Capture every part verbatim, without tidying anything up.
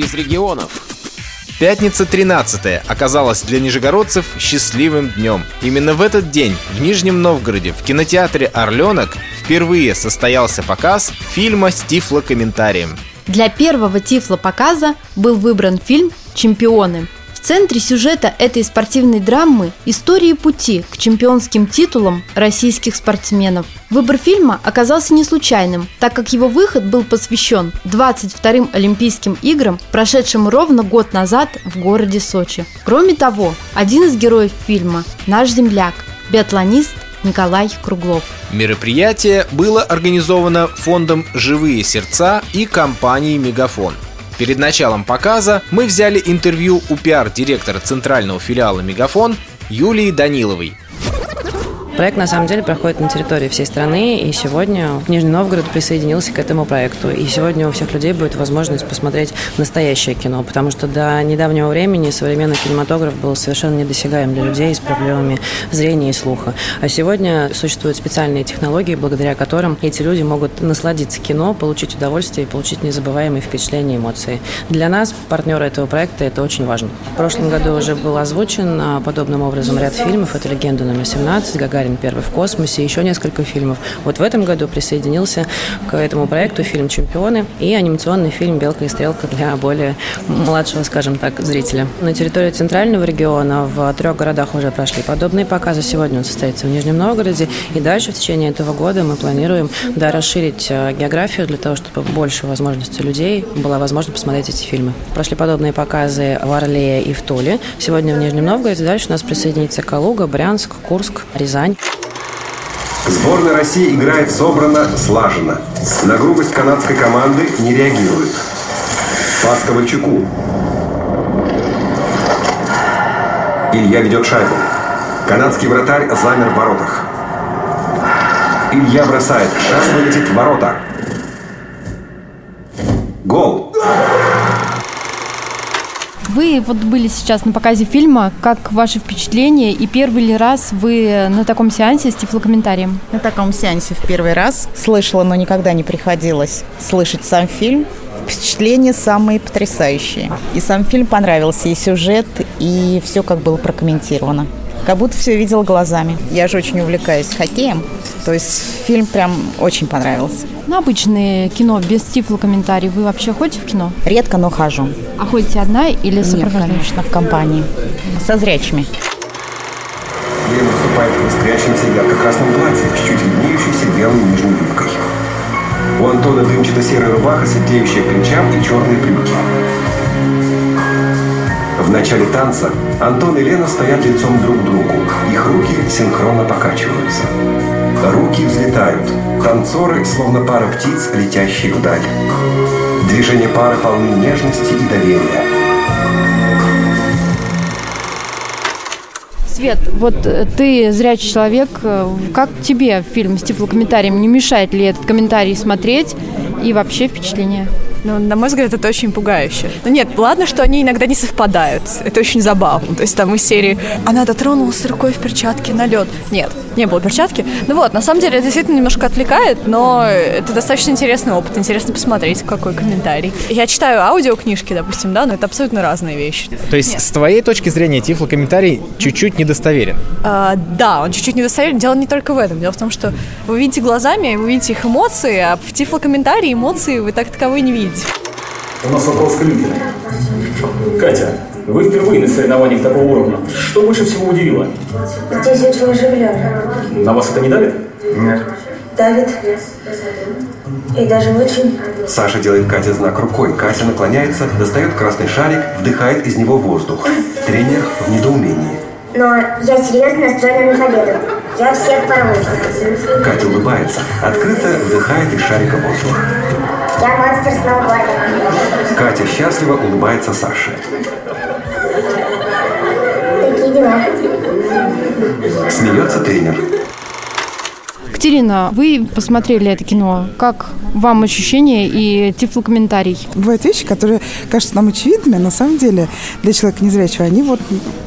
из регионов. Пятница тринадцатое оказалась для нижегородцев счастливым днем. Именно в этот день в Нижнем Новгороде в кинотеатре «Орленок» впервые состоялся показ фильма с тифлокомментарием. Для первого тифлопоказа был выбран фильм «Чемпионы». В центре сюжета этой спортивной драмы – истории пути к чемпионским титулам российских спортсменов. Выбор фильма оказался не случайным, так как его выход был посвящен двадцать вторым Олимпийским играм, прошедшим ровно год назад в городе Сочи. Кроме того, один из героев фильма – наш земляк, биатлонист Николай Круглов. Мероприятие было организовано фондом «Живые сердца» и компанией «Мегафон». Перед началом показа мы взяли интервью у пиар-директора центрального филиала «Мегафон» Юлии Даниловой. Проект, на самом деле, проходит на территории всей страны, и сегодня Нижний Новгород присоединился к этому проекту. И сегодня у всех людей будет возможность посмотреть настоящее кино, потому что до недавнего времени современный кинематограф был совершенно недосягаем для людей с проблемами зрения и слуха. А сегодня существуют специальные технологии, благодаря которым эти люди могут насладиться кино, получить удовольствие и получить незабываемые впечатления и эмоции. Для нас, партнеры этого проекта, это очень важно. В прошлом году уже был озвучен подобным образом ряд фильмов. Это «Легенда номер семнадцать», «Гагарин. Первый в космосе», еще несколько фильмов. Вот в этом году присоединился к этому проекту фильм «Чемпионы» и анимационный фильм «Белка и стрелка» для более младшего, скажем так, зрителя. На территории центрального региона в трех городах уже прошли подобные показы. Сегодня он состоится в Нижнем Новгороде. И дальше, в течение этого года, мы планируем да, расширить географию для того, чтобы больше возможностей людей была возможность посмотреть эти фильмы. Прошли подобные показы в Орле и в Туле. Сегодня в Нижнем Новгороде. Дальше у нас присоединится Калуга, Брянск, Курск, Рязань. Сборная России играет собрано, слаженно. На грубость канадской команды не реагирует. Пас Ковальчуку. Илья ведет шайбу. Канадский вратарь замер в воротах. Илья бросает. Шанс вылетит в ворота. Гол! Вы вот были сейчас на показе фильма. Как ваши впечатления? И первый ли раз вы на таком сеансе с тифлокомментарием? На таком сеансе в первый раз. Слышала, но никогда не приходилось слышать сам фильм. Впечатления самые потрясающие. И сам фильм понравился, и сюжет, и все как было прокомментировано. Как будто все видела глазами. Я же очень увлекаюсь хоккеем. То есть фильм прям очень понравился. На обычное кино без тифлокомментариев вы вообще ходите в кино? Редко, но хожу. А ходите одна или сопровождаете? Нет, конечно, в компании. Со зрячими. Елена выступает в искрящемся ярко-красном платье с чуть виднеющейся белой нижней юбкой. У Антона дымчато-серая рубаха, светлеющая к плечам и черные брюки. В начале танца Антон и Лена стоят лицом друг к другу. Их руки синхронно покачиваются. Руки взлетают. Танцоры, словно пара птиц, летящих вдаль. Движения пары полны нежности и доверия. Свет, вот ты зрячий человек. Как тебе фильм с тифлокомментарием? Не мешает ли этот комментарий смотреть? И вообще впечатление? Ну, на мой взгляд, это очень пугающе. Но нет, ладно, что они иногда не совпадают. Это очень забавно. То есть там из серии «Она дотронулась рукой в перчатке на лед». Нет, не было перчатки. Ну вот, на самом деле, это действительно немножко отвлекает, но это достаточно интересный опыт. Интересно посмотреть, какой комментарий. Я читаю аудиокнижки, допустим, да, но это абсолютно разные вещи. То есть, нет. С твоей точки зрения, тифлокомментарий чуть-чуть недостоверен? А, да, он чуть-чуть недостоверен. Дело не только в этом. Дело в том, что вы видите глазами, вы видите их эмоции, а в тифлокомментарии эмоции вы так таковой не видите. У нас вопрос к лидеру. Катя, вы впервые на соревнованиях такого уровня. Что больше всего удивило? Здесь очень оживленно. На вас это не давит? Нет. Давит. И даже очень. Саша делает Кате знак рукой. Катя наклоняется, достает красный шарик, вдыхает из него воздух. Тренер в недоумении. Но я серьезно настроена на победу. Я всех порву. Катя улыбается, открыто вдыхает из шарика воздух. Я монстр сноуборда. Катя счастливо улыбается Саше. Такие дела. Смеется тренер. К Екатерина, вы посмотрели это кино. Как вам ощущение и тифлокомментарий? Бывают вещи, которые кажутся нам очевидными, а на самом деле для человека незрячего они вот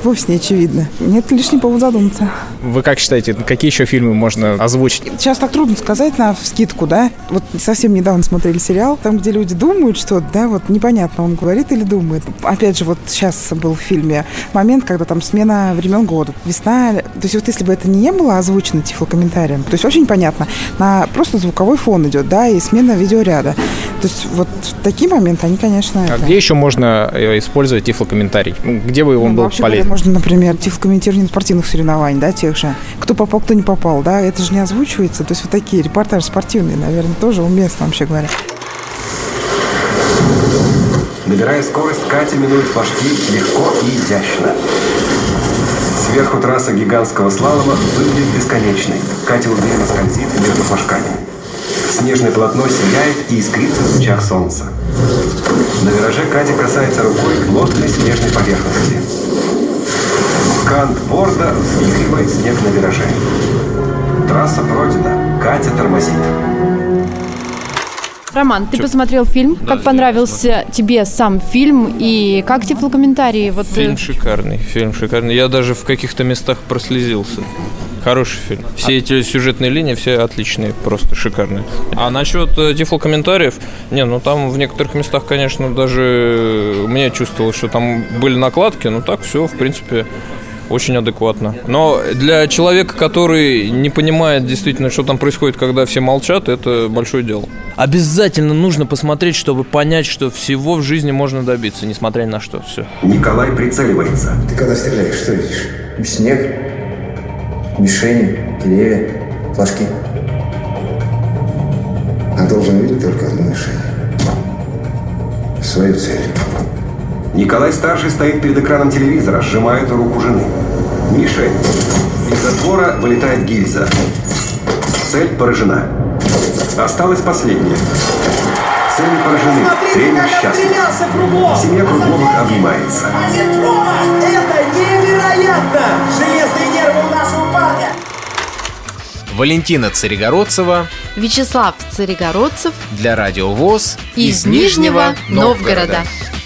вовсе не очевидны. Нет лишний повод задуматься. Вы как считаете, какие еще фильмы можно озвучить? Сейчас так трудно сказать навскидку, да? Вот совсем недавно смотрели сериал, там, где люди думают что-то, да, вот непонятно, он говорит или думает. Опять же, вот сейчас был в фильме момент, когда там смена времен года, весна. То есть вот если бы это не было озвучено тифлокомментарием, то есть очень понятно, на просто звуковой фон идет, да, и смена видеоряда. То есть вот такие моменты, они, конечно... А это... где еще можно использовать тифлокомментарий? Где бы он ну, был вообще полезен? Можно, например, тифлокомментирование спортивных соревнований, да, тех же. Кто попал, кто не попал, да, это же не озвучивается. То есть вот такие репортажи спортивные, наверное, тоже уместно, вообще говоря. Набирая скорость, Катя минует флажки легко и изящно. Сверху трасса гигантского слалома выглядит бесконечной. Катя уверенно скользит между флажками. Снежное полотно сияет и искрится в лучах солнца. На вираже Катя касается рукой плотной снежной поверхности. Кант борда взвихривает снег на вираже. Трасса пройдена. Катя тормозит. Роман, ты Чё? посмотрел фильм? Да, как понравился тебе сам фильм и как тифлокомментарии? Вот... Фильм шикарный, фильм шикарный. Я даже в каких-то местах прослезился. Хороший фильм. Все эти сюжетные линии, все отличные, просто шикарные. А насчет тифлокомментариев, не, ну там в некоторых местах, конечно, даже мне чувствовалось, что там были накладки, но так все, в принципе, очень адекватно. Но для человека, который не понимает действительно, что там происходит, когда все молчат, это большое дело. Обязательно нужно посмотреть, чтобы понять, что всего в жизни можно добиться, несмотря ни на что. Все. Николай прицеливается. Ты когда стреляешь, что видишь? Снег, мишени, деревья, флажки. А должен видеть только одну мишень. Свою цель. Николай-старший стоит перед экраном телевизора, сжимает руку жены. Мишень. Из затвора вылетает гильза. Цель поражена. Осталась последняя. Цели поражены. Тренер счастлив. Семья Кругловых обнимается. Это невероятно! Железные нервы у нашего парня! Валентина Царегородцева, Вячеслав Царегородцев для Радио ВОС из, из Нижнего Новгорода. Новгорода.